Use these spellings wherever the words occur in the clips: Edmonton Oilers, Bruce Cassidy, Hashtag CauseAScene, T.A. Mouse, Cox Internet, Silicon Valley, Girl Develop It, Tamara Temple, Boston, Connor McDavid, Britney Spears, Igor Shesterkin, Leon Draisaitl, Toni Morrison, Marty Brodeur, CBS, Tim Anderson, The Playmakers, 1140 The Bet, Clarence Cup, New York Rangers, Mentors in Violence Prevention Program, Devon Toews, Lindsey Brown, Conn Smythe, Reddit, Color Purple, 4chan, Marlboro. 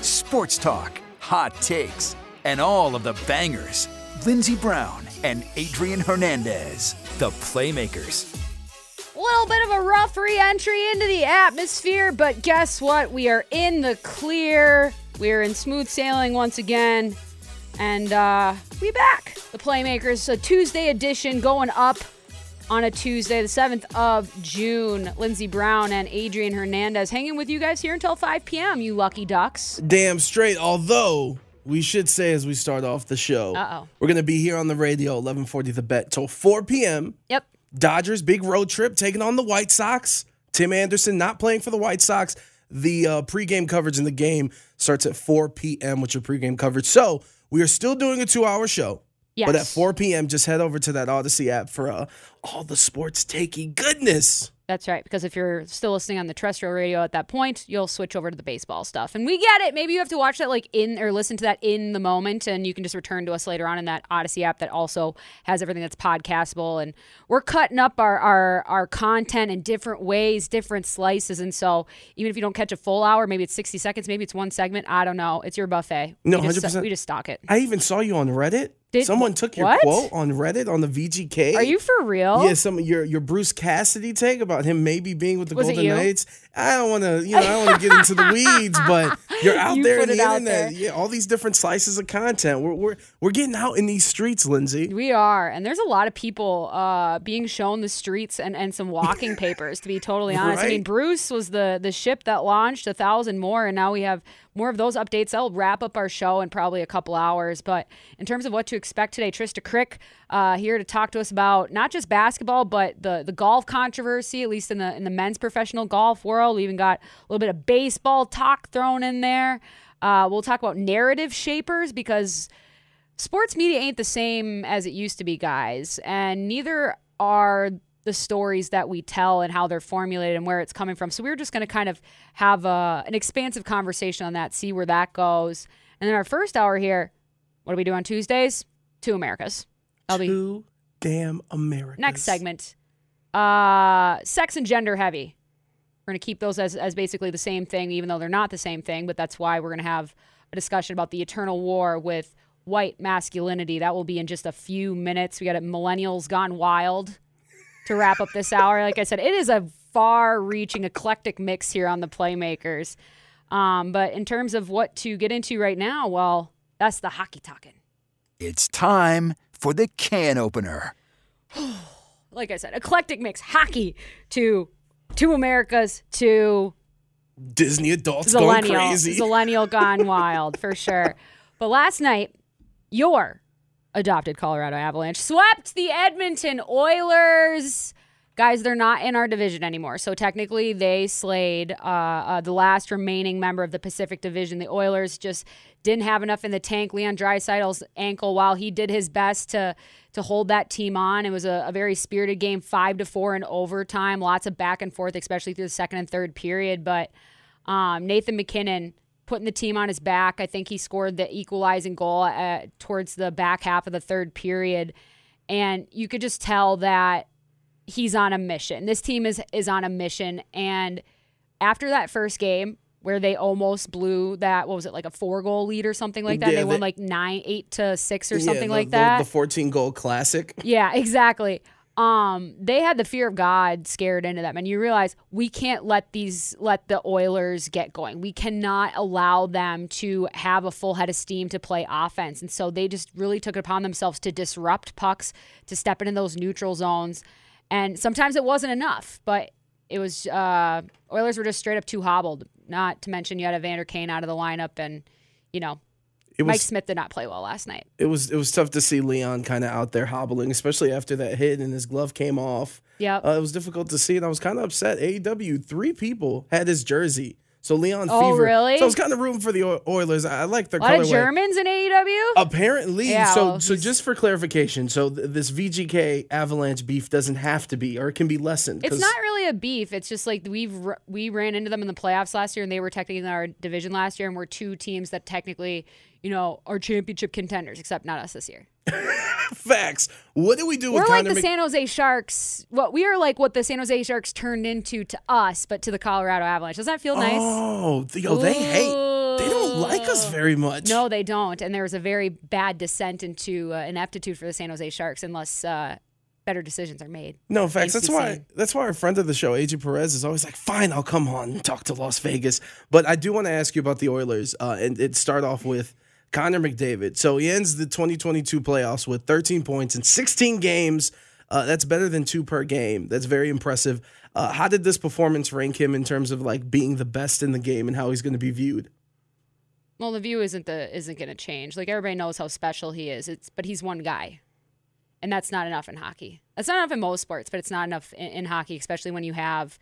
Sports talk, hot takes, and all of the bangers. Lindsey Brown and Adrian Hernandez, the Playmakers. A little bit of a rough re-entry into the atmosphere, but guess what? We are in the clear. We're in smooth sailing once again, and we back. The Playmakers, a Tuesday edition going up on a Tuesday, the 7th of June. Lindsey Brown and Adrian Hernandez hanging with you guys here until 5 p.m., you lucky ducks. Damn straight. Although, we should say as we start off the show, we're going to be here on the radio, 1140 The Bet, till 4 p.m. Yep. Dodgers, big road trip, taking on the White Sox. Tim Anderson not playing for the White Sox. The pregame coverage in the game starts at 4 p.m. with your pregame coverage. So, we are still doing a 2-hour show. Yes. But at 4 p.m., just head over to that Odyssey app for all the sports takey goodness. That's right, because if you're still listening on the terrestrial radio at that point, you'll switch over to the baseball stuff. And we get it. Maybe you have to watch that or listen to that in the moment, and you can just return to us later on in that Odyssey app that also has everything that's podcastable. And we're cutting up our content in different ways, different slices. And so even if you don't catch a full hour, maybe it's 60 seconds, maybe it's one segment. I don't know. It's your buffet. No, 100%. We just stock it. I even saw you on Reddit. Someone took your quote on Reddit on the VGK. Are you for real? Yeah, your Bruce Cassidy take about him maybe being with the Golden Knights. I don't want to, I don't want to get into the weeds, but you're out there in the internet. Yeah, all these different slices of content. We're getting out in these streets, Lindsay. We are, and there's a lot of people being shown the streets and some walking papers. To be totally honest, right? I mean, Bruce was the ship that launched 1,000 more, and now we have more of those updates. That'll wrap up our show in probably a couple hours. But in terms of what to expect today, Trista Crick here to talk to us about not just basketball, but the golf controversy, at least in the men's professional golf world. We even got a little bit of baseball talk thrown in there. We'll talk about narrative shapers, because sports media ain't the same as it used to be, guys. And neither are the stories that we tell and how they're formulated and where it's coming from. So we're just going to kind of have an expansive conversation on that, see where that goes. And then our first hour here, what do we do on Tuesdays? Two Americas. Two damn Americas. Next segment, sex and gender heavy. We're going to keep those as basically the same thing, even though they're not the same thing. But that's why we're going to have a discussion about the eternal war with white masculinity. That will be in just a few minutes. We got Millennials Gone Wild to wrap up this hour. Like I said, it is a far-reaching, eclectic mix here on the Playmakers. But in terms of what to get into right now, well, that's the hockey talking. It's time for the can opener. Like I said, eclectic mix. Hockey to Two Americas to Disney adults going crazy. Zillennial Gone Wild, for sure. But last night, your adopted Colorado Avalanche swept the Edmonton Oilers. Guys, they're not in our division anymore. So technically, they slayed the last remaining member of the Pacific Division. The Oilers just didn't have enough in the tank. Leon Draisaitl's ankle, while he did his best to hold that team on, it was a very spirited game, 5-4 in overtime. Lots of back and forth, especially through the second and third period. But Nathan McKinnon putting the team on his back. I think he scored the equalizing goal towards the back half of the third period. And you could just tell that he's on a mission. This team is on a mission. And after that first game where they almost blew that, what was it, like a 4-goal lead or something like that? Yeah, they won like 9-8 to 6 or something like that. The 14-goal classic. Yeah, exactly. They had the fear of God scared into them, and you realize we can't let the Oilers get going. We cannot allow them to have a full head of steam to play offense, and so they just really took it upon themselves to disrupt pucks, to step into those neutral zones, and sometimes it wasn't enough, but it was Oilers were just straight up too hobbled, not to mention you had Evander Kane out of the lineup, and you know, Mike Smith did not play well last night. It was tough to see Leon kind of out there hobbling, especially after that hit and his glove came off. Yeah, it was difficult to see, and I was kind of upset. AEW, 3 people had his jersey, so Leon. Oh, fever. Really? So I was kind of rooting for the Oilers. I like their colorway. A lot of Germans in AEW? Apparently. Yeah, so just for clarification, so this VGK Avalanche beef doesn't have to be, or it can be lessened. It's not really a beef. It's just like we ran into them in the playoffs last year, and they were technically in our division last year, and we're 2 teams that technically, you know, are championship contenders, except not us this year. Facts. What do we do? We're with like the San Jose Sharks. We are like what the San Jose Sharks turned into to us, but to the Colorado Avalanche. Does that feel nice? Oh, they hate. They don't like us very much. No, they don't. And there was a very bad descent into ineptitude for the San Jose Sharks, unless better decisions are made. No, facts. That's why our friend of the show, AJ Perez, is always like, fine, I'll come on and talk to Las Vegas. But I do want to ask you about the Oilers, and it start off with Connor McDavid. So he ends the 2022 playoffs with 13 points in 16 games. That's better than 2 per game. That's very impressive. How did this performance rank him in terms of like being the best in the game and how he's going to be viewed? Well, the view isn't going to change. Like everybody knows how special he is. But he's one guy, and that's not enough in hockey. That's not enough in most sports, but it's not enough in hockey, especially when you have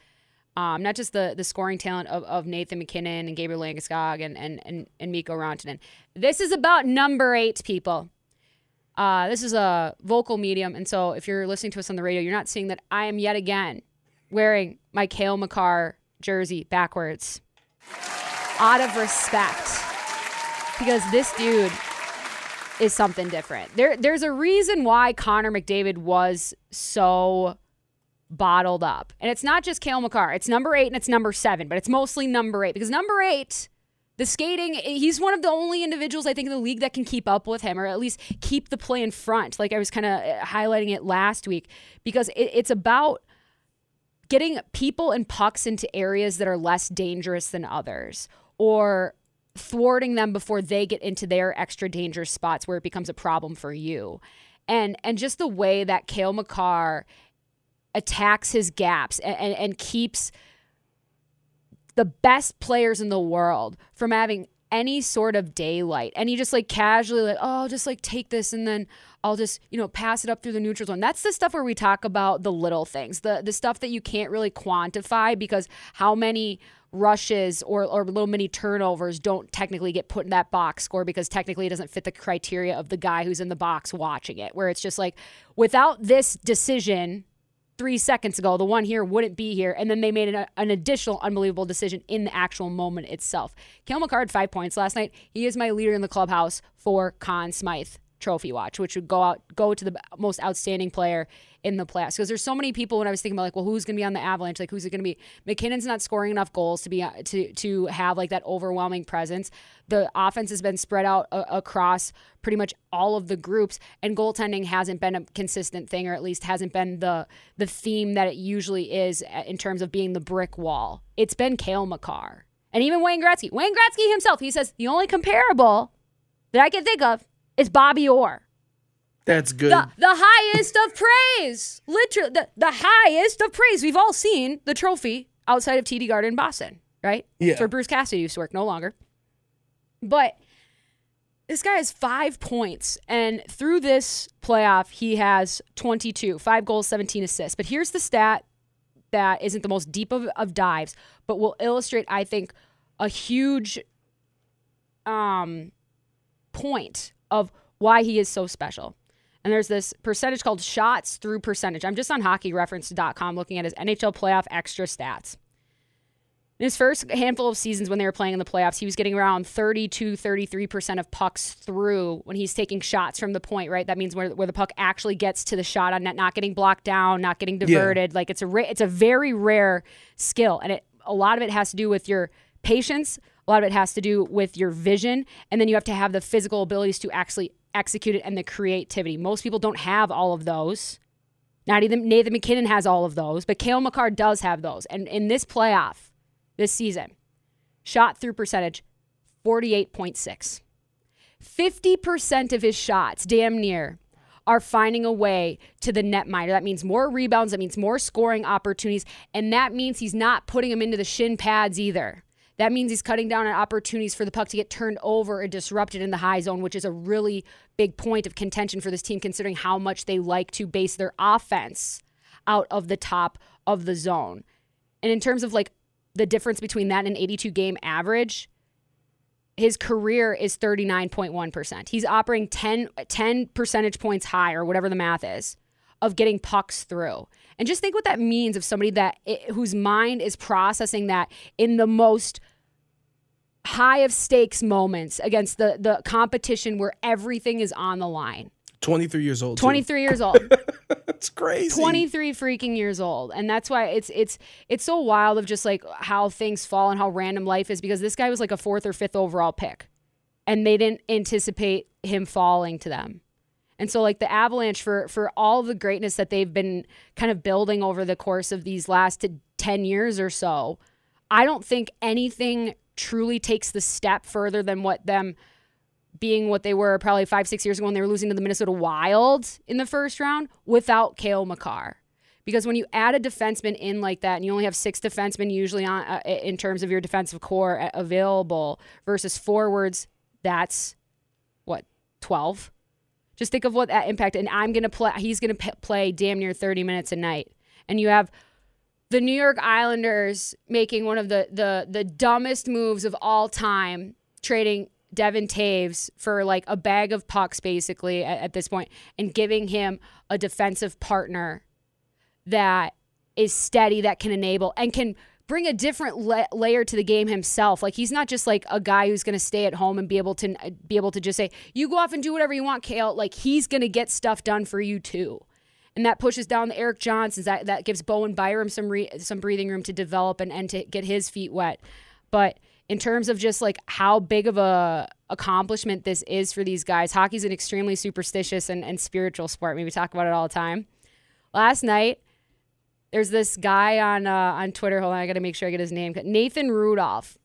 not just the scoring talent of Nathan McKinnon and Gabriel Landeskog and Mikko Rantanen. This is about number 8, people. This is a vocal medium, and so if you're listening to us on the radio, you're not seeing that I am yet again wearing my Cale Makar jersey backwards out of respect, because this dude is something different. There's a reason why Connor McDavid was so bottled up. And it's not just Cale Makar. It's number 8 and it's number 7, but it's mostly number 8. Because number 8, the skating, he's one of the only individuals I think in the league that can keep up with him, or at least keep the play in front. Like I was kind of highlighting it last week, because it's about getting people and pucks into areas that are less dangerous than others, or thwarting them before they get into their extra dangerous spots where it becomes a problem for you. And just the way that Cale Makar attacks his gaps and keeps the best players in the world from having any sort of daylight. And he just like casually like, oh, I'll just like take this and then I'll just, you know, pass it up through the neutral zone. That's the stuff where we talk about the little things, the stuff that you can't really quantify, because how many rushes or little mini turnovers don't technically get put in that box score, because technically it doesn't fit the criteria of the guy who's in the box watching it, where it's just like, without this decision 3 seconds ago, the one here wouldn't be here. And then they made an additional unbelievable decision in the actual moment itself. Cale Makar had 5 points last night. He is my leader in the clubhouse for Conn Smythe Trophy Watch, which would go to the most outstanding player in the playoffs. Because there's so many people, when I was thinking about like, well, who's going to be on the Avalanche? Like, who's it going to be? McKinnon's not scoring enough goals to have like that overwhelming presence. The offense has been spread out across pretty much all of the groups, and goaltending hasn't been a consistent thing, or at least hasn't been the theme that it usually is in terms of being the brick wall. It's been Cale Makar. And even Wayne Gretzky himself, he says the only comparable that I can think of is Bobby Orr. That's good. The highest of praise. Literally, the highest of praise. We've all seen the trophy outside of TD Garden in Boston, right? Yeah. It's where Bruce Cassidy used to work, no longer. But this guy has 5 points, and through this playoff, he has 22. 5 goals, 17 assists. But here's the stat that isn't the most deep of dives, but will illustrate, I think, a huge point of why he is so special. And there's this percentage called shots through percentage. I'm just on hockeyreference.com looking at his NHL playoff extra stats. In his first handful of seasons when they were playing in the playoffs, he was getting around 32, 33% of pucks through when he's taking shots from the point, right? That means where the puck actually gets to the shot on net, not getting blocked down, not getting diverted. Yeah. Like it's a very rare skill. And a lot of it has to do with your patience. A lot of it has to do with your vision. And then you have to have the physical abilities to actually execute it, and the creativity. Most people don't have all of those. Not even Nathan McKinnon has all of those, but Cale Makar does have those. And in this playoff, this season, shot through percentage, 48.6. 50% of his shots, damn near, are finding a way to the netminder. That means more rebounds. That means more scoring opportunities. And that means he's not putting them into the shin pads either. That means he's cutting down on opportunities for the puck to get turned over and disrupted in the high zone, which is a really big point of contention for this team, considering how much they like to base their offense out of the top of the zone. And in terms of like the difference between that and an 82-game average, his career is 39.1%. He's operating 10 percentage points higher, whatever the math is, of getting pucks through. And just think what that means of somebody that whose mind is processing that in the most high of stakes moments against the competition where everything is on the line. 23 years old. 23 too. Years old. That's crazy. 23 freaking years old. And that's why it's so wild of just like how things fall and how random life is, because this guy was like a 4th or 5th overall pick and they didn't anticipate him falling to them. And so, like, the Avalanche, for all the greatness that they've been kind of building over the course of these last 10 years or so, I don't think anything truly takes the step further than what them being what they were probably 5-6 years ago when they were losing to the Minnesota Wild in the first round without Cale Makar. Because when you add a defenseman in like that, and you only have 6 defensemen usually on, in terms of your defensive core available versus forwards, that's, what, 12? Just think of what that impact, and he's going to play damn near 30 minutes a night. And you have the New York Islanders making one of the dumbest moves of all time, trading Devon Toews for like a bag of pucks basically at this point, and giving him a defensive partner that is steady, that can enable and can bring a different layer to the game himself. Like, he's not just like a guy who's going to stay at home and be able to just say, you go off and do whatever you want, Cale. Like, he's going to get stuff done for you too. And that pushes down the Eric Johnsons. That gives Bowen Byram some breathing room to develop and to get his feet wet. But in terms of just like how big of a accomplishment this is for these guys, hockey's an extremely superstitious and spiritual sport. I mean, we talk about it all the time. Last night, there's this guy on Twitter. Hold on, I got to make sure I get his name. Nathan Rudolph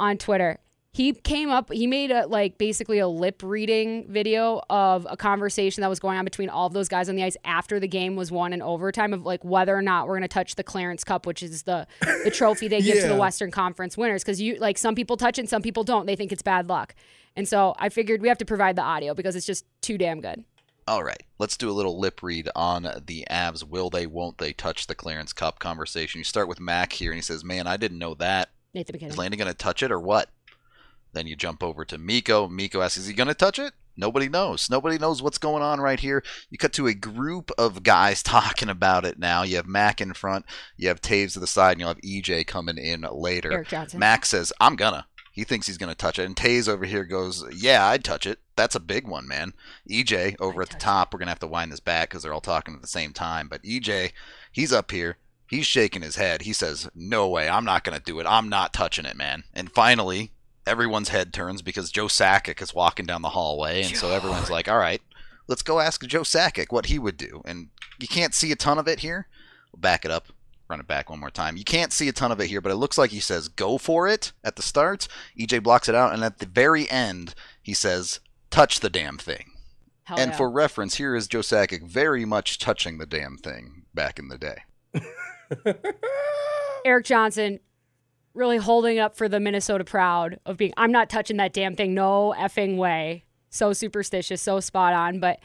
on Twitter. He came up. He made basically a lip reading video of a conversation that was going on between all of those guys on the ice after the game was won in overtime of like whether or not we're going to touch the Clarence Cup, which is the trophy they give to the Western Conference winners, because you like some people touch it and some people don't. They think it's bad luck, and so I figured we have to provide the audio because it's just too damn good. All right, let's do a little lip read on the Avs. Will they, won't they touch the Clarence Cup conversation? You start with Mac here, and he says, man, I didn't know that. Nathan McKinnon. Is Landon going to touch it or what? Then you jump over to Mikko. Mikko asks, is he going to touch it? Nobody knows. Nobody knows what's going on right here. You cut to a group of guys talking about it now. You have Mac in front. You have Toews to the side, and you'll have EJ coming in later. Eric Johnson. Mac says, I'm going to. He thinks he's going to touch it. And Toews over here goes, yeah, I'd touch it. That's a big one, man. EJ over at the top. We're going to have to wind this back because they're all talking at the same time. But EJ, he's up here. He's shaking his head. He says, no way. I'm not going to do it. I'm not touching it, man. And finally, everyone's head turns because Joe Sakic is walking down the hallway. And so everyone's like, all right, let's go ask Joe Sakic what he would do. And you can't see a ton of it here. We'll back it up. Run it back one more time. You can't see a ton of it here, but it looks like he says, go for it at the start. EJ blocks it out, and at the very end, he says, touch the damn thing. Hell and yeah. For reference, here is Joe Sakic very much touching the damn thing back in the day. Eric Johnson really holding up for the Minnesota proud of being, I'm not touching that damn thing. No effing way. So superstitious, so spot on, but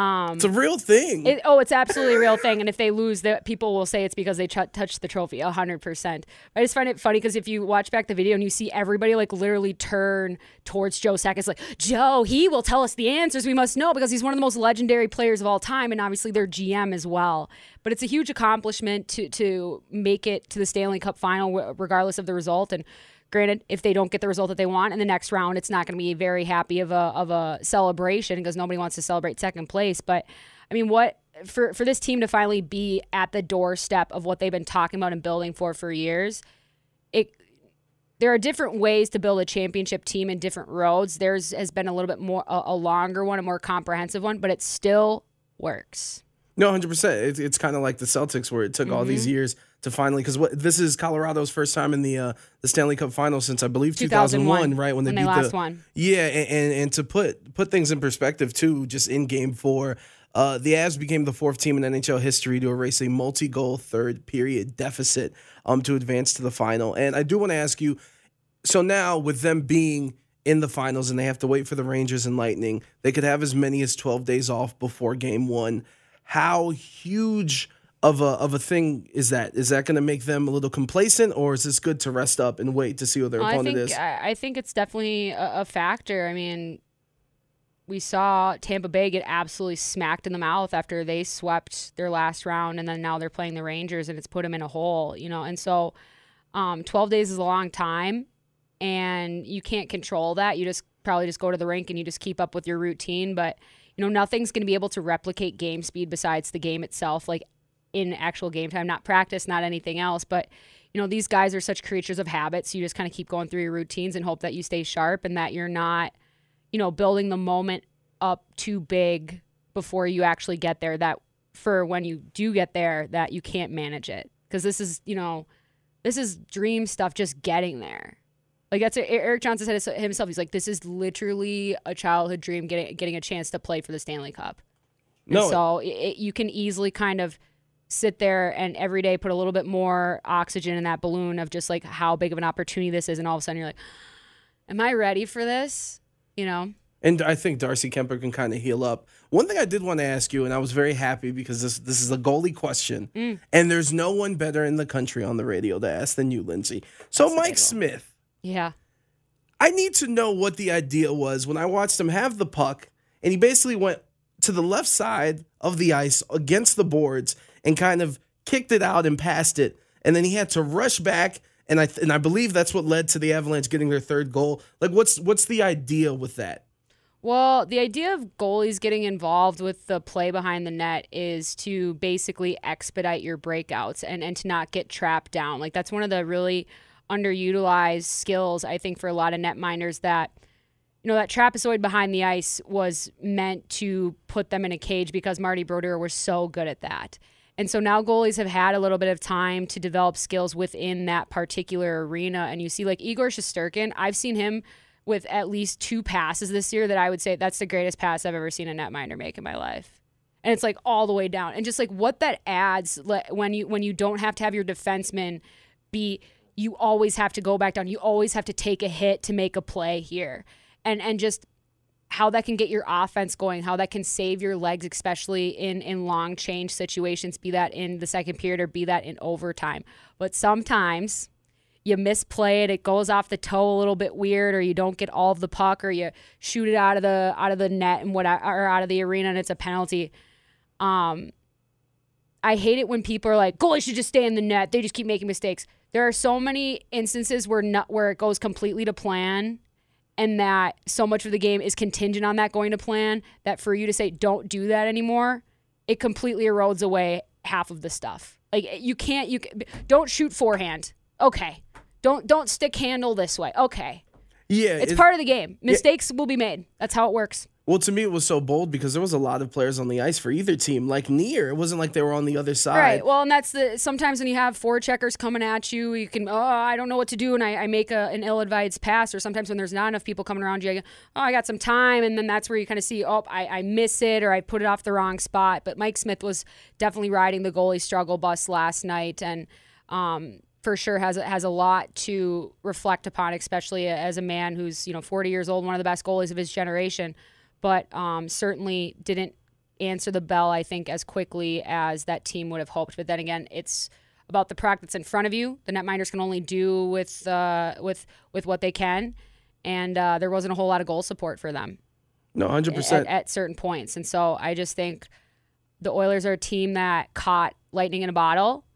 it's a real thing. It's absolutely a real thing. And if they lose, people will say it's because they touched the trophy 100%. I just find it funny because if you watch back the video and you see everybody like literally turn towards Joe Sakic, it's like, Joe, he will tell us the answers we must know because he's one of the most legendary players of all time and obviously their GM as well. But it's a huge accomplishment to make it to the Stanley Cup final regardless of the result. And granted, if they don't get the result that they want in the next round, it's not going to be very happy of a celebration because nobody wants to celebrate second place. But, I mean, what for this team to finally be at the doorstep of what they've been talking about and building for years, there are different ways to build a championship team in different roads. Theirs has been a little bit more, a longer one, a more comprehensive one, but it still works. No, 100%. It's kind of like the Celtics, where it took all these years to finally, because this is Colorado's first time in the Stanley Cup Finals since, I believe, 2001, right? When they beat last won. Yeah, and to put things in perspective, too, just in Game 4, the Avs became the fourth team in NHL history to erase a multi-goal third-period deficit to advance to the final. And I do want to ask you, so now with them being in the finals and they have to wait for the Rangers and Lightning, they could have as many as 12 days off before Game 1. How huge of a thing is that? Is that going to make them a little complacent, or is this good to rest up and wait to see what their opponent is? I think it's definitely a factor. I mean, we saw Tampa Bay get absolutely smacked in the mouth after they swept their last round, and then now they're playing the Rangers, and it's put them in a hole, you know. And so 12 days is a long time, and you can't control that. You just probably just go to the rink and you just keep up with your routine, but you know, nothing's going to be able to replicate game speed besides the game itself, like in actual game time, not practice, not anything else. But, you know, these guys are such creatures of habit, so you just kind of keep going through your routines and hope that you stay sharp and that you're not, you know, building the moment up too big before you actually get there, that for when you do get there, that you can't manage it. Because this is, you know, this is dream stuff, just getting there. Like, that's what Eric Johnson said himself. He's like, this is literally a childhood dream, getting a chance to play for the Stanley Cup. No. And so you can easily kind of sit there and every day put a little bit more oxygen in that balloon of just, like, how big of an opportunity this is. And all of a sudden you're like, am I ready for this? You know? And I think Darcy Kemper can kind of heal up. One thing I did want to ask you, and I was very happy because this is a goalie question, and there's no one better in the country on the radio to ask than you, Lindsay. So Mike Smith. Yeah. I need to know what the idea was when I watched him have the puck, and he basically went to the left side of the ice against the boards and kind of kicked it out and passed it, and then he had to rush back, and I believe that's what led to the Avalanche getting their third goal. Like, what's the idea with that? Well, the idea of goalies getting involved with the play behind the net is to basically expedite your breakouts and to not get trapped down. Like, that's one of the really underutilized skills, I think, for a lot of netminders, that, you know, that trapezoid behind the ice was meant to put them in a cage because Marty Brodeur was so good at that. And so now goalies have had a little bit of time to develop skills within that particular arena. And you see, like, Igor Shesterkin, I've seen him with at least two passes this year that I would say that's the greatest pass I've ever seen a netminder make in my life. And it's, like, all the way down. And just, like, what that adds when you don't have to have your defenseman be – you always have to go back down. You always have to take a hit to make a play here. And just how that can get your offense going, how that can save your legs, especially in long change situations, be that in the second period or be that in overtime. But sometimes you misplay it, it goes off the toe a little bit weird, or you don't get all of the puck, or you shoot it out of the net and or out of the arena, and it's a penalty. I hate it when people are like, goalies should just stay in the net. They just keep making mistakes. There are so many instances where it goes completely to plan, and that so much of the game is contingent on that going to plan, that for you to say don't do that anymore, it completely erodes away half of the stuff. Like, you don't shoot forehand. Okay. Don't stick handle this way. Okay. Yeah. It's part of the game. Mistakes will be made. That's how it works. Well, to me, it was so bold because there was a lot of players on the ice for either team. Like, near, it wasn't like they were on the other side. Right. Well, and that's sometimes when you have forecheckers coming at you, you can, I don't know what to do, and I make an ill-advised pass. Or sometimes when there's not enough people coming around you, I go, I got some time. And then that's where you kind of see, I miss it, or I put it off the wrong spot. But Mike Smith was definitely riding the goalie struggle bus last night, and for sure has a lot to reflect upon, especially as a man who's, you know, 40 years old, one of the best goalies of his generation. But certainly didn't answer the bell, I think, as quickly as that team would have hoped. But then again, it's about the product that's in front of you. The netminders can only do with what they can, and there wasn't a whole lot of goal support for them. No, 100%. At certain points. And so I just think the Oilers are a team that caught lightning in a bottle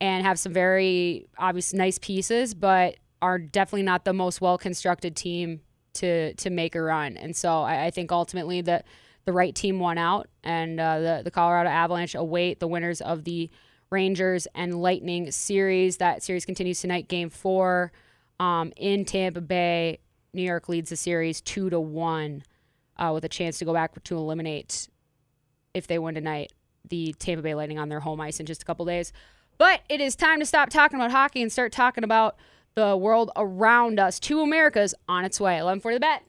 and have some very obvious nice pieces, but are definitely not the most well-constructed team to make a run. And so I think ultimately that the right team won out, and the Colorado Avalanche await the winners of the Rangers and Lightning series. That series continues tonight, Game 4 in Tampa Bay. New York leads the series 2-1 with a chance to go back to eliminate if they win tonight. the Tampa Bay Lightning on their home ice in just a couple days. But it is time to stop talking about hockey and start talking about the world around us. To America's on its way. 1140 The Bet.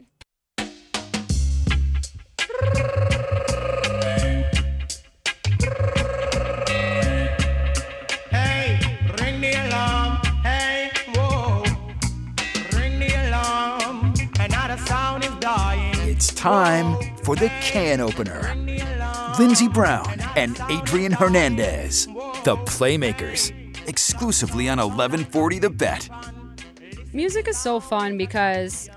It's time for the can opener. Lindsey Brown and Adrian Hernandez, The Playmakers, exclusively on 1140 The Bet. Music is so fun because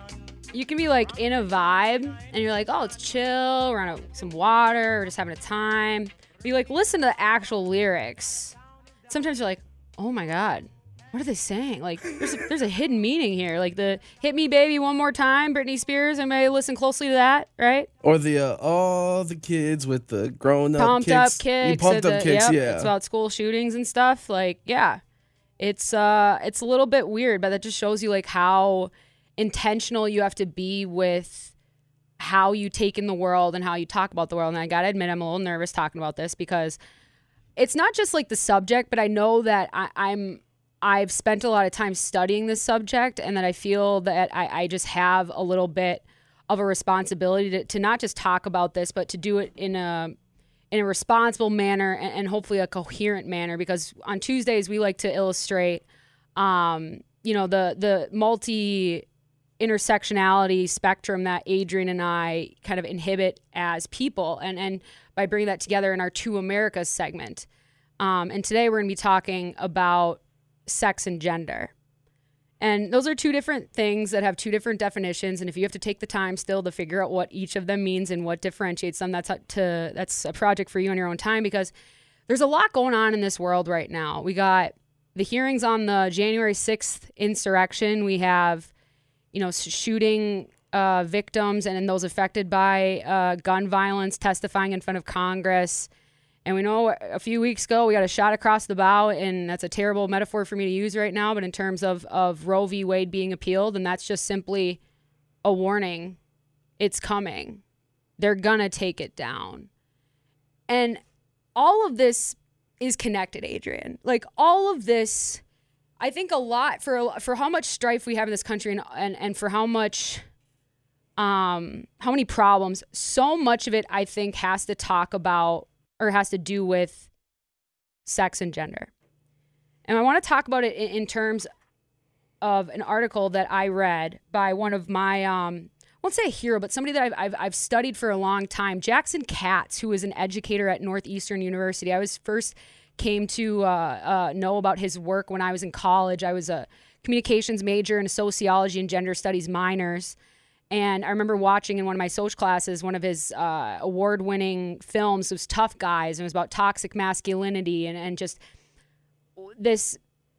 you can be like in a vibe and you're like, oh, it's chill, we're on some water, we're just having a time. But you like listen to the actual lyrics. Sometimes you're like, oh my God, what are they saying? Like, there's a hidden meaning here. Like the "Hit Me, Baby, One More Time," Britney Spears. I may listen closely to that, right? Or the all the kids with the grown up pumped kicks. Up kicks. Pumped up kicks. Yep, yeah, it's about school shootings and stuff. Like, yeah, it's a little bit weird, but that just shows you like how intentional you have to be with how you take in the world and how you talk about the world. And I gotta admit, I'm a little nervous talking about this because it's not just like the subject, but I know that I've spent a lot of time studying this subject, and that I feel that I just have a little bit of a responsibility to not just talk about this, but to do it in a responsible manner and hopefully a coherent manner. Because on Tuesdays we like to illustrate, the multi-intersectionality spectrum that Adrian and I kind of inhabit as people, and by bringing that together in our Two Americas segment. And today we're going to be talking about sex and gender. And those are two different things that have two different definitions. And if you have to take the time still to figure out what each of them means and what differentiates them, that's a project for you on your own time, because there's a lot going on in this world right now. We got the hearings on the January 6th insurrection. We have, shooting victims and those affected by gun violence testifying in front of Congress. And we know a few weeks ago we got a shot across the bow, and that's a terrible metaphor for me to use right now, but in terms of Roe v. Wade being appealed, and that's just simply a warning. It's coming. They're going to take it down. And all of this is connected, Adrian. Like, all of this, I think a lot, for how much strife we have in this country and for how much... how many problems, so much of it, I think, has to talk about or has to do with sex and gender. And I want to talk about it in terms of an article that I read by one of my, I won't say a hero, but somebody that I've studied for a long time, Jackson Katz, who is an educator at Northeastern University. I was first came to know about his work when I was in college. I was a communications major and a sociology and gender studies minors. And I remember watching in one of my social classes, one of his award-winning films was Tough Guys, and it was about toxic masculinity and just this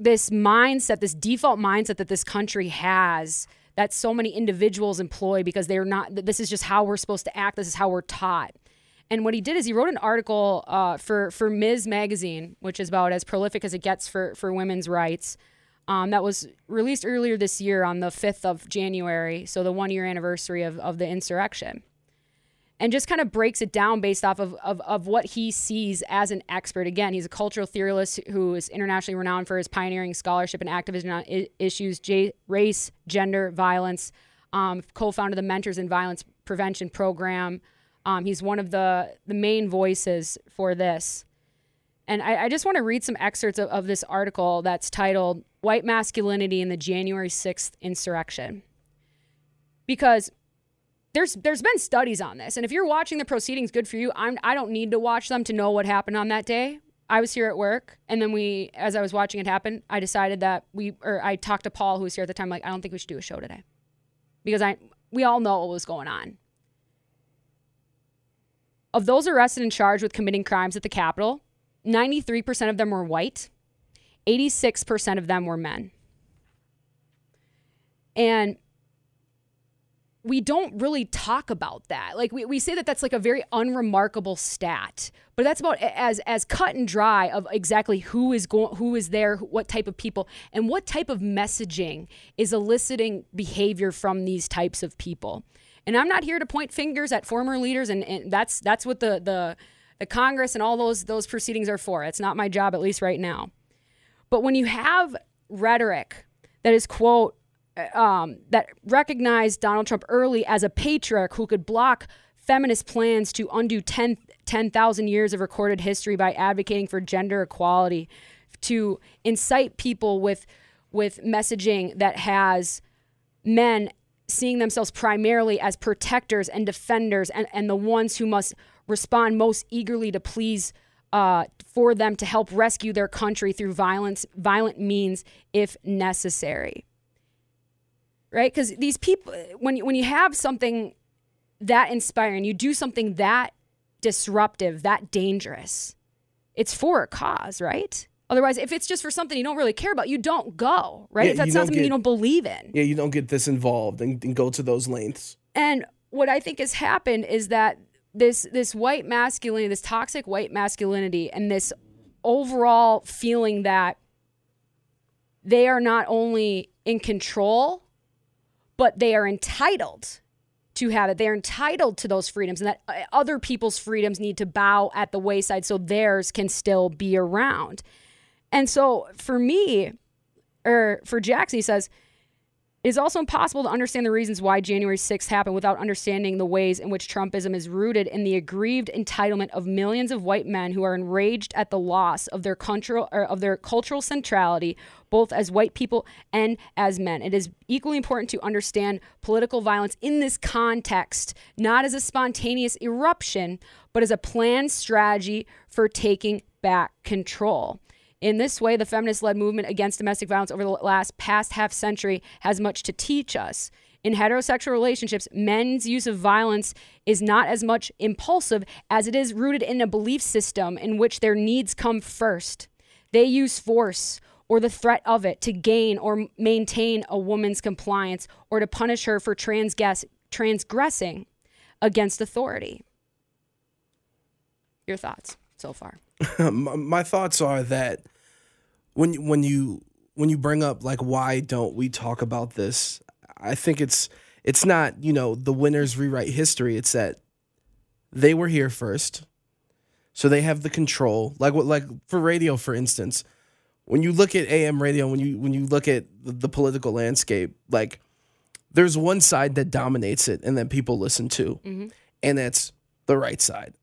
mindset, this default mindset that this country has that so many individuals employ because they're not, this is just how we're supposed to act, this is how we're taught. And what he did is he wrote an article for Ms. Magazine, which is about as prolific as it gets for women's rights. That was released earlier this year on the 5th of January, so the one-year anniversary of the insurrection. And just kind of breaks it down based off of what he sees as an expert. Again, he's a cultural theorist who is internationally renowned for his pioneering scholarship and activism on issues race, gender, violence, co-founded the Mentors in Violence Prevention Program. He's one of the main voices for this. And I just want to read some excerpts of this article that's titled "White Masculinity in the January 6th Insurrection." Because there's been studies on this. And if you're watching the proceedings, good for you. I don't need to watch them to know what happened on that day. I was here at work. And then as I was watching it happen, I decided that I talked to Paul, who was here at the time, like, I don't think we should do a show today. Because we all know what was going on. Of those arrested and charged with committing crimes at the Capitol, 93% of them were white. 86% of them were men. And we don't really talk about that. Like, we say that that's like a very unremarkable stat, but that's about as cut and dry of exactly who is there, what type of people, and what type of messaging is eliciting behavior from these types of people. And I'm not here to point fingers at former leaders, and that's what the The Congress and all those proceedings are for. It's not my job, at least right now. But when you have rhetoric that is, quote, that recognized Donald Trump early as a patriarch who could block feminist plans to undo 10,000 years of recorded history by advocating for gender equality, to incite people with messaging that has men seeing themselves primarily as protectors and defenders and the ones who must respond most eagerly to pleas for them to help rescue their country through violent means if necessary. Right? Because these people, when you have something that inspiring, you do something that disruptive, that dangerous, it's for a cause, right? Otherwise, if it's just for something you don't really care about, you don't go, right? Yeah, that's not something you don't believe in. Yeah, you don't get this involved and go to those lengths. And what I think has happened is that this white masculinity, this toxic white masculinity, and this overall feeling that they are not only in control, but they are entitled to have it. They're entitled to those freedoms, and that other people's freedoms need to bow at the wayside so theirs can still be around. And so for me, or for Jackson, he says, it is also impossible to understand the reasons why January 6th happened without understanding the ways in which Trumpism is rooted in the aggrieved entitlement of millions of white men who are enraged at the loss of their cultural centrality, both as white people and as men. It is equally important to understand political violence in this context, not as a spontaneous eruption, but as a planned strategy for taking back control. In this way, the feminist-led movement against domestic violence over the past half century has much to teach us. In heterosexual relationships, men's use of violence is not as much impulsive as it is rooted in a belief system in which their needs come first. They use force or the threat of it to gain or maintain a woman's compliance or to punish her for transgressing against authority. Your thoughts so far? My thoughts are that when you bring up, like, why don't we talk about this, I think it's not, you know, the winners rewrite history. It's that they were here first, so they have the control. Like for radio, for instance, when you look at AM radio, when you look at the political landscape, like, there's one side that dominates it and that people listen to, mm-hmm. and that's the right side.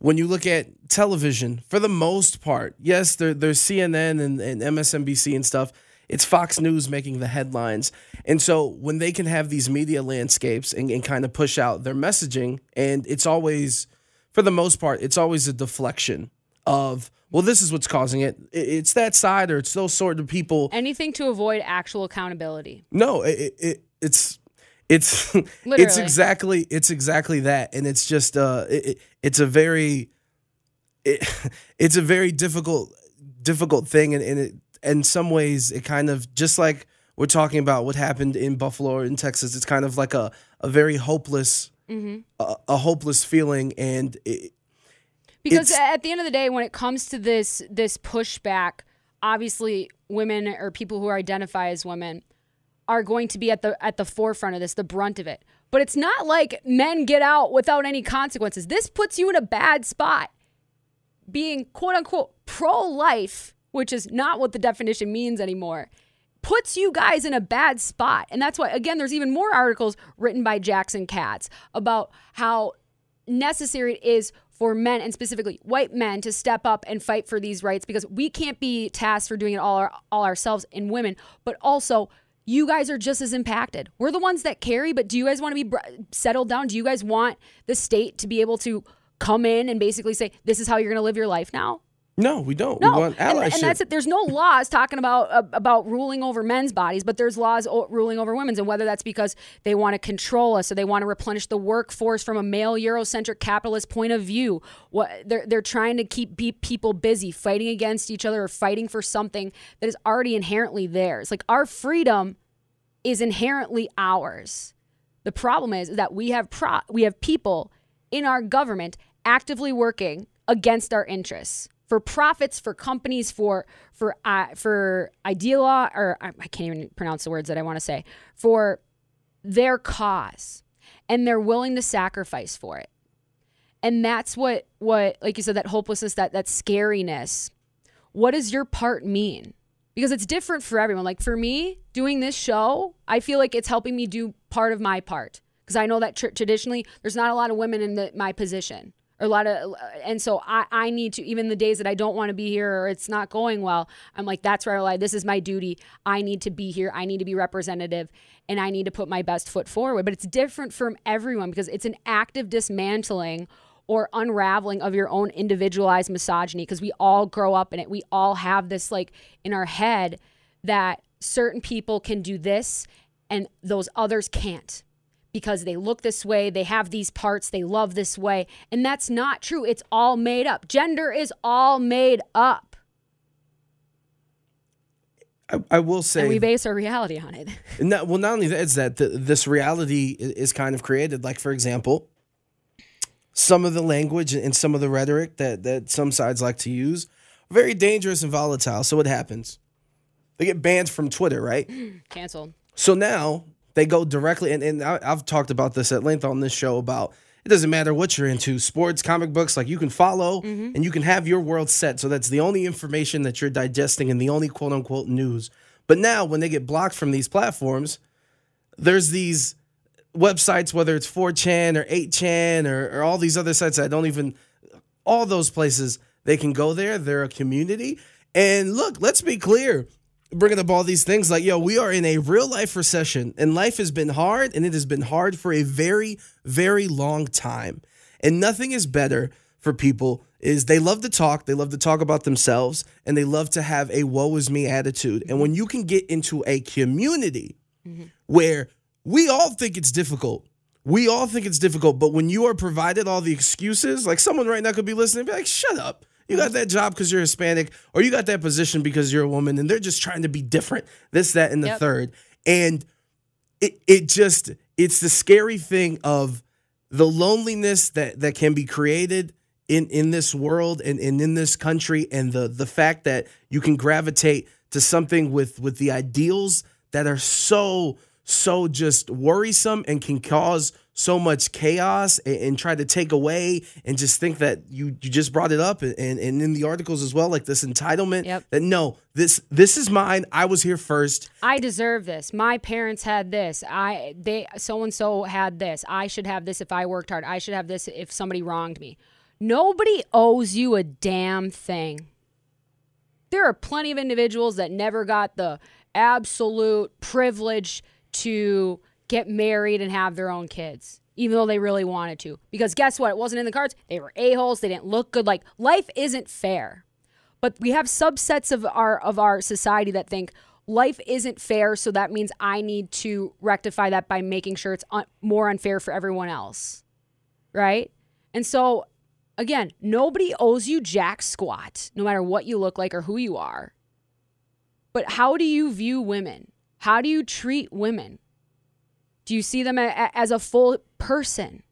When you look at television, for the most part, yes, there's CNN and MSNBC and stuff. It's Fox News making the headlines. And so when they can have these media landscapes and kind of push out their messaging, and it's always, for the most part, it's always a deflection of, well, this is what's causing it. It's that side, or it's those sort of people. Anything to avoid actual accountability. No, it's literally. It's exactly that, and it's just it's a very difficult thing, and it, in some ways, it kind of, just like we're talking about what happened in Buffalo or in Texas, it's kind of like a very hopeless, mm-hmm. a hopeless feeling, and because at the end of the day, when it comes to this pushback, obviously women or people who identify as women are going to be at the forefront of this, the brunt of it. But it's not like men get out without any consequences. This puts you in a bad spot. Being, quote unquote, pro-life, which is not what the definition means anymore, puts you guys in a bad spot. And that's why, again, there's even more articles written by Jackson Katz about how necessary it is for men, and specifically white men, to step up and fight for these rights, because we can't be tasked for doing it all ourselves in women, but also you guys are just as impacted. We're the ones that carry, but do you guys want to be settled down? Do you guys want the state to be able to come in and basically say, this is how you're going to live your life now? No, we don't. No. We want allyship. And that's it. There's no laws talking about ruling over men's bodies, but there's laws ruling over women's, and whether that's because they want to control us, or they want to replenish the workforce from a male Eurocentric capitalist point of view. They're trying to keep people busy, fighting against each other or fighting for something that is already inherently theirs. Like, our freedom is inherently ours. The problem is that we have people in our government actively working against our interests. For profits, for companies, for ideology, or I can't even pronounce the words that I want to say, for their cause, and they're willing to sacrifice for it. And that's what like you said, that hopelessness, that scariness. What does your part mean? Because it's different for everyone. Like for me, doing this show, I feel like it's helping me do part of my part. Because I know that traditionally there's not a lot of women in my position. Or and so I need to, even the days that I don't want to be here or it's not going well, I'm like, that's where I rely. This is my duty. I need to be here. I need to be representative. And I need to put my best foot forward. But it's different from everyone because it's an active dismantling or unraveling of your own individualized misogyny, because we all grow up in it. We all have this like in our head that certain people can do this and those others can't because they look this way, they have these parts, they love this way. And that's not true. It's all made up. Gender is all made up. I will say... And we base our reality on it. Well, not only that, it's that this reality is kind of created. Like, for example... Some of the language and some of the rhetoric that some sides like to use are very dangerous and volatile. So what happens? They get banned from Twitter, right? Canceled. So now they go directly, and I've talked about this at length on this show about it doesn't matter what you're into, sports, comic books, like you can follow and you can have your world set. So that's the only information that you're digesting and the only quote-unquote news. But now when they get blocked from these platforms, there's these... websites, whether it's 4chan or 8chan or all these other sites, all those places, they can go there. They're a community. And look, let's be clear, bringing up all these things like, we are in a real life recession and life has been hard, and it has been hard for a very, very long time. And nothing is better for people is they love to talk. They love to talk about themselves and they love to have a woe is me attitude. And when you can get into a community where we all think it's difficult. But when you are provided all the excuses, like someone right now could be listening and be like, shut up. You got that job because you're Hispanic, or you got that position because you're a woman, and they're just trying to be different, this, that, and the third. And it's the scary thing of the loneliness that can be created in this world and in this country, and the fact that you can gravitate to something with the ideals that are so just worrisome and can cause so much chaos and try to take away and just think that you just brought it up and in the articles as well, like this entitlement that no, this is mine. I was here first. I deserve this. My parents had this. They so-and-so had this. I should have this if I worked hard. I should have this if somebody wronged me. Nobody owes you a damn thing. There are plenty of individuals that never got the absolute privilege to get married and have their own kids, even though they really wanted to. Because guess what? It wasn't in the cards. They were a-holes. They didn't look good. Like, life isn't fair. But we have subsets of our society that think life isn't fair, so that means I need to rectify that by making sure it's more unfair for everyone else, right? And so, again, nobody owes you jack squat, no matter what you look like or who you are. But how do you view women? How do you treat women? Do you see them as a full person?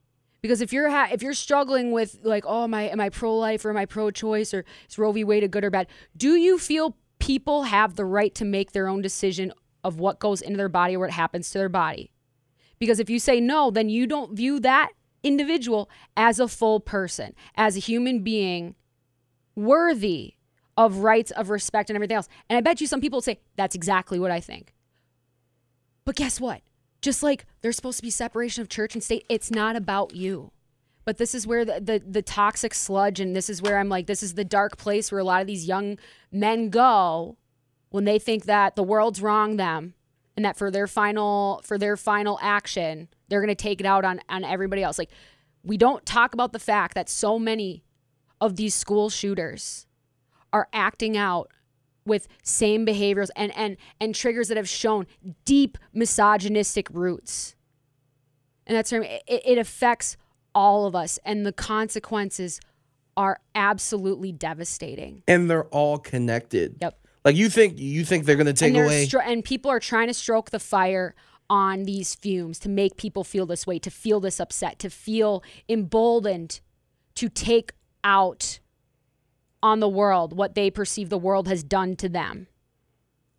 Because if you're struggling with like, oh, am I pro-life or am I pro-choice, or is Roe v. Wade a good or bad? Do you feel people have the right to make their own decision of what goes into their body or what happens to their body? Because if you say no, then you don't view that individual as a full person, as a human being worthy of rights, of respect, and everything else. And I bet you some people say, that's exactly what I think. But guess what? Just like there's supposed to be separation of church and state, it's not about you. But this is where the toxic sludge, and this is where I'm like, this is the dark place where a lot of these young men go when they think that the world's wrong them and that for their final action, they're going to take it out on everybody else. Like, we don't talk about the fact that so many of these school shooters are acting out with same behaviors and triggers that have shown deep misogynistic roots. And that's what I mean. It affects all of us, and the consequences are absolutely devastating. And they're all connected. Yep. Like you think they're going to take away. And people are trying to stroke the fire on these fumes to make people feel this way, to feel this upset, to feel emboldened to take out on the world, what they perceive the world has done to them.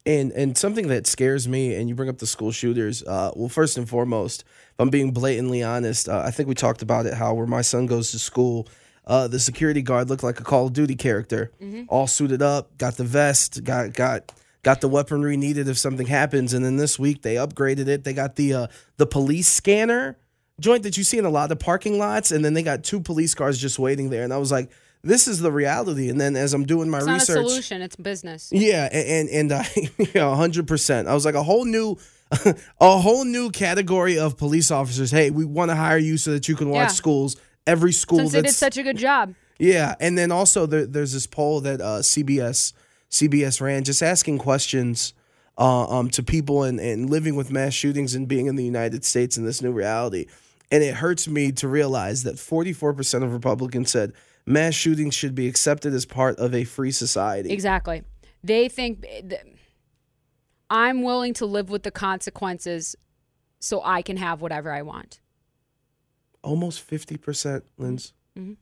And something that scares me, and you bring up the school shooters, well, first and foremost, if I'm being blatantly honest, I think we talked about it, how where my son goes to school, the security guard looked like a Call of Duty character, all suited up, got the vest, got the weaponry needed if something happens. And then this week they upgraded it. They got the police scanner joint that you see in a lot of parking lots, and then they got two police cars just waiting there. And I was like, this is the reality. And then as I'm doing my research, it's not a solution, it's business. Yeah, and I, 100%. I was like, a whole new category of police officers. Hey, we want to hire you so that you can watch schools. Every school since they did such a good job. Yeah, and then also there's this poll that CBS ran, just asking questions to people and living with mass shootings and being in the United States in this new reality. And it hurts me to realize that 44% of Republicans said mass shootings should be accepted as part of a free society. Exactly. They think I'm willing to live with the consequences so I can have whatever I want. Almost 50%, Linz. Mm-hmm.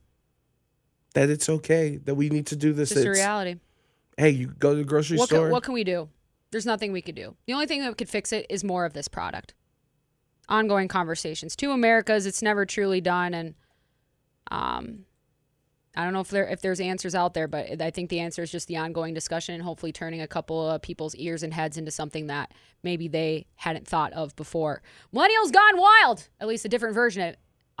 That it's okay, that we need to do this. It's a reality. Hey, you go to the grocery store. What can we do? There's nothing we could do. The only thing that could fix it is more of this product. Ongoing conversations. Two Americas, it's never truly done. And I don't know if there's answers out there, but I think the answer is just the ongoing discussion and hopefully turning a couple of people's ears and heads into something that maybe they hadn't thought of before. Millennials Gone Wild, at least a different version of it.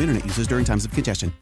internet users during times of congestion.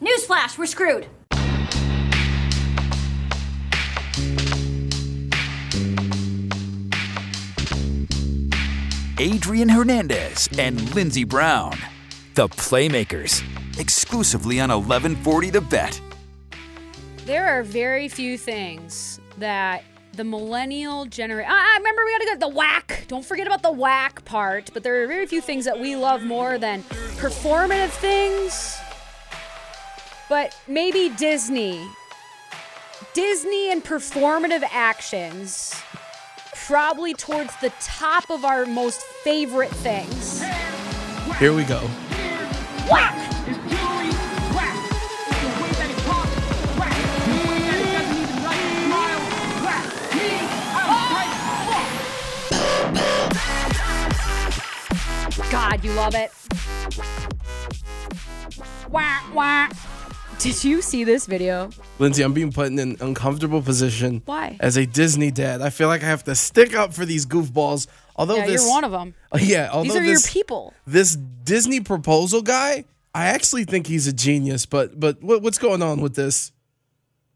Newsflash, we're screwed. Adrian Hernandez and Lindsey Brown, The Playmakers. Exclusively on 1140 The Bet. There are very few things that the millennial generation... I remember we got to get the whack. Don't forget about the whack part. But there are very few things that we love more than performative things. But maybe Disney. Disney and performative actions. Probably towards the top of our most favorite things. Here we go. Whack! God, you love it. Wah, wah. Did you see this video? Lindsay, I'm being put in an uncomfortable position. Why? As a Disney dad, I feel like I have to stick up for these goofballs. Although you're one of them. These are your people. This Disney proposal guy, I actually think he's a genius. But what's going on with this?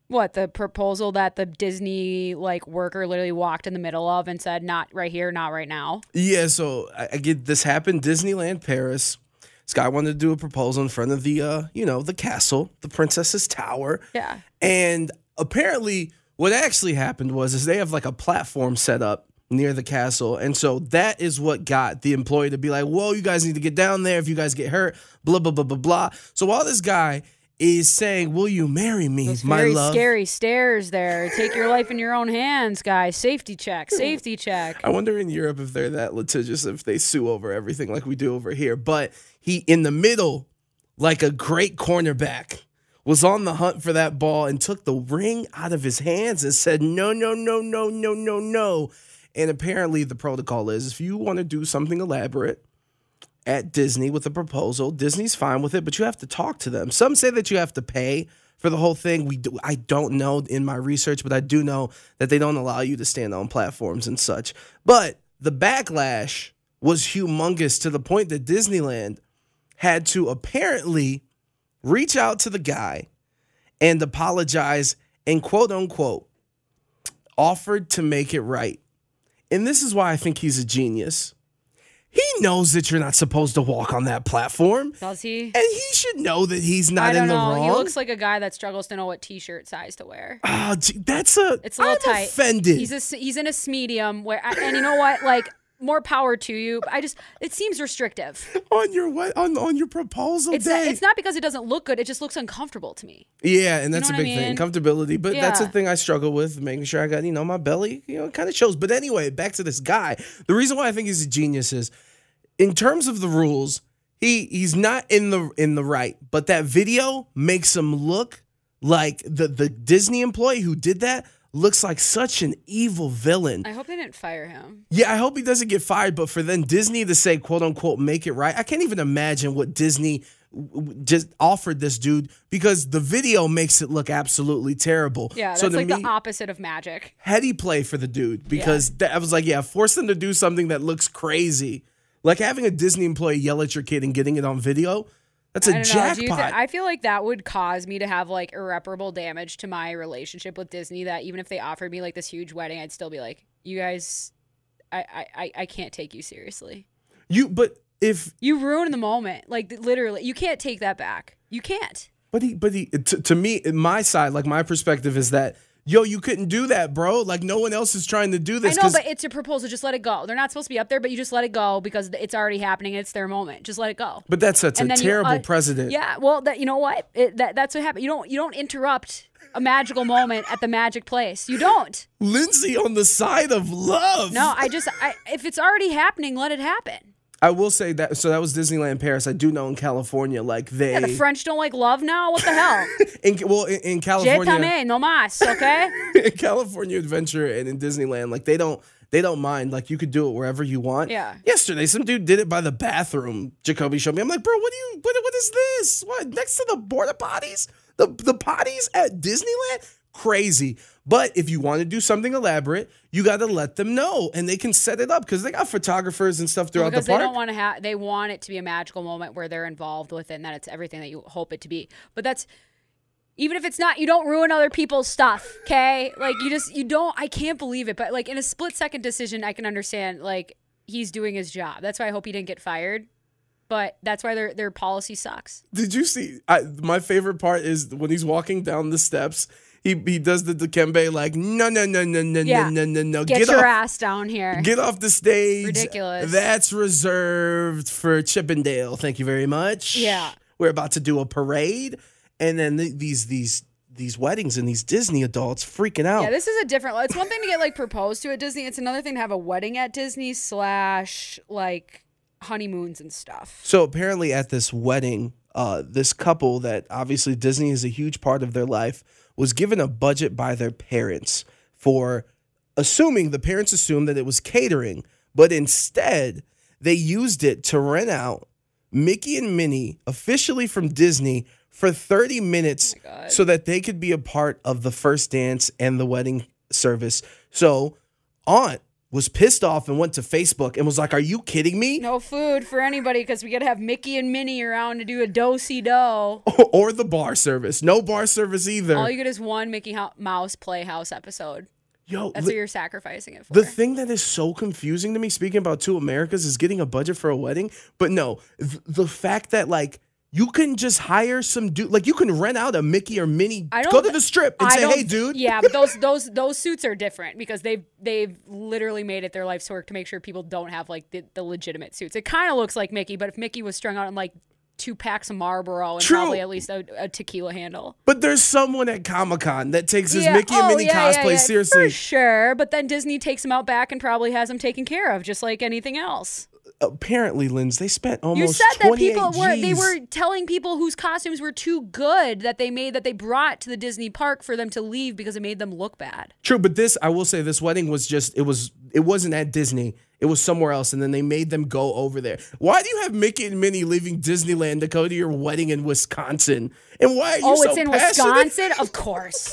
What, the proposal that the Disney worker literally walked in the middle of and said, not right here, not right now? Yeah, so I get this happened Disneyland Paris. This guy wanted to do a proposal in front of the, the castle, the princess's tower. Yeah. And apparently what actually happened was they have a platform set up near the castle. And so that is what got the employee to be like, whoa, you guys need to get down there if you guys get hurt, blah, blah, blah, blah, blah. So while this guy is saying, will you marry me, those my love? Very scary stairs there. Take your life in your own hands, guys. Safety check, safety check. I wonder in Europe if they're that litigious, if they sue over everything like we do over here. But he, in the middle, like a great cornerback, was on the hunt for that ball and took the ring out of his hands and said, no, no, no, no, no, no, no. And apparently the protocol is if you want to do something elaborate at Disney with a proposal, Disney's fine with it, but you have to talk to them. Some say that you have to pay for the whole thing. I don't know in my research, but I do know that they don't allow you to stand on platforms and such. But the backlash was humongous to the point that Disneyland had to apparently reach out to the guy and apologize and, quote unquote, offered to make it right. And this is why I think he's a genius. He knows that you're not supposed to walk on that platform. Does he? And he should know that he's not in the wrong. He looks like a guy that struggles to know what t-shirt size to wear. Oh, it's a little tight. Offended. He's in a medium where, and you know what? More power to you. It seems restrictive. On your what? On your proposal it's day. It's not because it doesn't look good. It just looks uncomfortable to me. Yeah, and that's a big thing. Comfortability. But that's a thing I struggle with, making sure I got, my belly, it kind of shows. But anyway, back to this guy. The reason why I think he's a genius is, in terms of the rules, he's not in the right. But that video makes him look like the Disney employee who did that looks like such an evil villain. I hope they didn't fire him. Yeah, I hope he doesn't get fired. But for then Disney to say, quote unquote, make it right, I can't even imagine what Disney just offered this dude, because the video makes it look absolutely terrible. Yeah, that's so the opposite of magic. Heady play for the dude, because I was like, force them to do something that looks crazy. Like having a Disney employee yell at your kid and getting it on video. That's a jackpot. I feel like that would cause me to have irreparable damage to my relationship with Disney, that even if they offered me this huge wedding, I'd still be like, you guys, I can't take you seriously. But if you ruin the moment, literally, you can't take that back. You can't. But he, to me, my side, my perspective is that, you couldn't do that, bro. No one else is trying to do this. I know, but it's a proposal. Just let it go. They're not supposed to be up there, but you just let it go because it's already happening. It's their moment. Just let it go. But that's such a terrible precedent. Yeah, well, you know what? That's what happened. You don't interrupt a magical moment at the magic place. You don't. Lindsey on the side of love. No, if it's already happening, let it happen. I will say that, so that was Disneyland Paris. I do know in California, they... Yeah, the French don't love now? What the hell? in California... Je t'aime, no mas, okay? In California Adventure and in Disneyland, they don't mind. You could do it wherever you want. Yeah. Yesterday, some dude did it by the bathroom. Jacoby showed me. I'm like, bro, what is this? What, next to the border potties? The potties at Disneyland? Crazy. But if you want to do something elaborate, you got to let them know, and they can set it up because they got photographers and stuff throughout the park. They want it to be a magical moment where they're involved with it, and that it's everything that you hope it to be. But that's, even if it's not, you don't ruin other people's stuff, okay? I can't believe it. But in a split second decision, I can understand he's doing his job. That's why I hope he didn't get fired. But that's why their policy sucks. Did you see? My favorite part is when he's walking down the steps. He does the dikembe no. Get your ass down here. Get off the stage. Ridiculous. That's reserved for Chippendale. Thank you very much. Yeah. We're about to do a parade, and then these weddings and these Disney adults freaking out. Yeah, this is a different. It's one thing to get proposed to at Disney. It's another thing to have a wedding at Disney / honeymoons and stuff. So apparently at this wedding, this couple that obviously Disney is a huge part of their life was given a budget by their parents for the parents assumed that it was catering, but instead they used it to rent out Mickey and Minnie officially from Disney for 30 minutes so that they could be a part of the first dance and the wedding service. So Aunt was pissed off and went to Facebook and was like, are you kidding me? No food for anybody because we got to have Mickey and Minnie around to do a do-si-do. Or the bar service. No bar service either. All you get is one Mickey Mouse Playhouse episode. Yo, that's what you're sacrificing it for. The thing that is so confusing to me, speaking about two Americas, is getting a budget for a wedding. But no, the fact that, like, you can just hire some dude. Like, you can rent out a Mickey or Minnie. Go to the Strip and say, hey, dude. Yeah, but those suits are different because they've literally made it their life's work to make sure people don't have, like, the legitimate suits. It kind of looks like Mickey, but if Mickey was strung out in, like, 2 packs of Marlboro and probably at least a tequila handle. But there's someone at Comic-Con that takes his Mickey and Minnie cosplay seriously. For sure, but then Disney takes him out back and probably has him taken care of, just like anything else. Apparently, Linz, they spent almost 28 Gs. You said that people were telling people whose costumes were too good that they brought to the Disney park for them to leave because it made them look bad. True, but I will say this wedding was just, it wasn't at Disney. It was somewhere else, and then they made them go over there. Why do you have Mickey and Minnie leaving Disneyland to go to your wedding in Wisconsin? And why are you so passionate? Oh, it's in Wisconsin? Of course.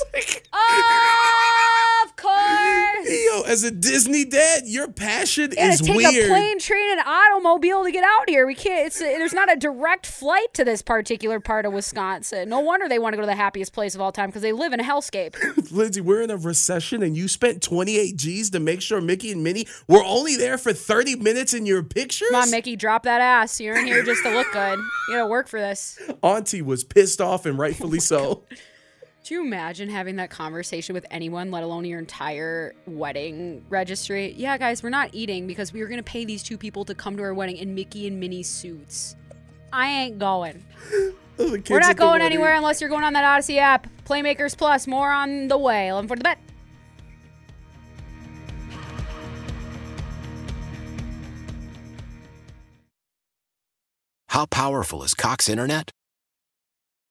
Of course. Yo, as a Disney dad, your passion is weird. It takes a plane, train, and automobile to get out here. We can't. There's not a direct flight to this particular part of Wisconsin. No wonder they want to go to the happiest place of all time because they live in a hellscape. Lindsay, we're in a recession, and you spent 28 Gs to make sure Mickey and Minnie were only there for 30 minutes in your pictures? Come on, Mickey, drop that ass. You're in here just to look good. You gotta work for this. Auntie was pissed off, and rightfully so. Do you imagine having that conversation with anyone, let alone your entire wedding registry? Yeah, guys, we're not eating because we were gonna pay these two people to come to our wedding in Mickey and Minnie suits. I ain't going. We're not going anywhere unless you're going on that Odyssey app. Playmakers Plus, more on the way. 1140 The Bet. How powerful is Cox Internet?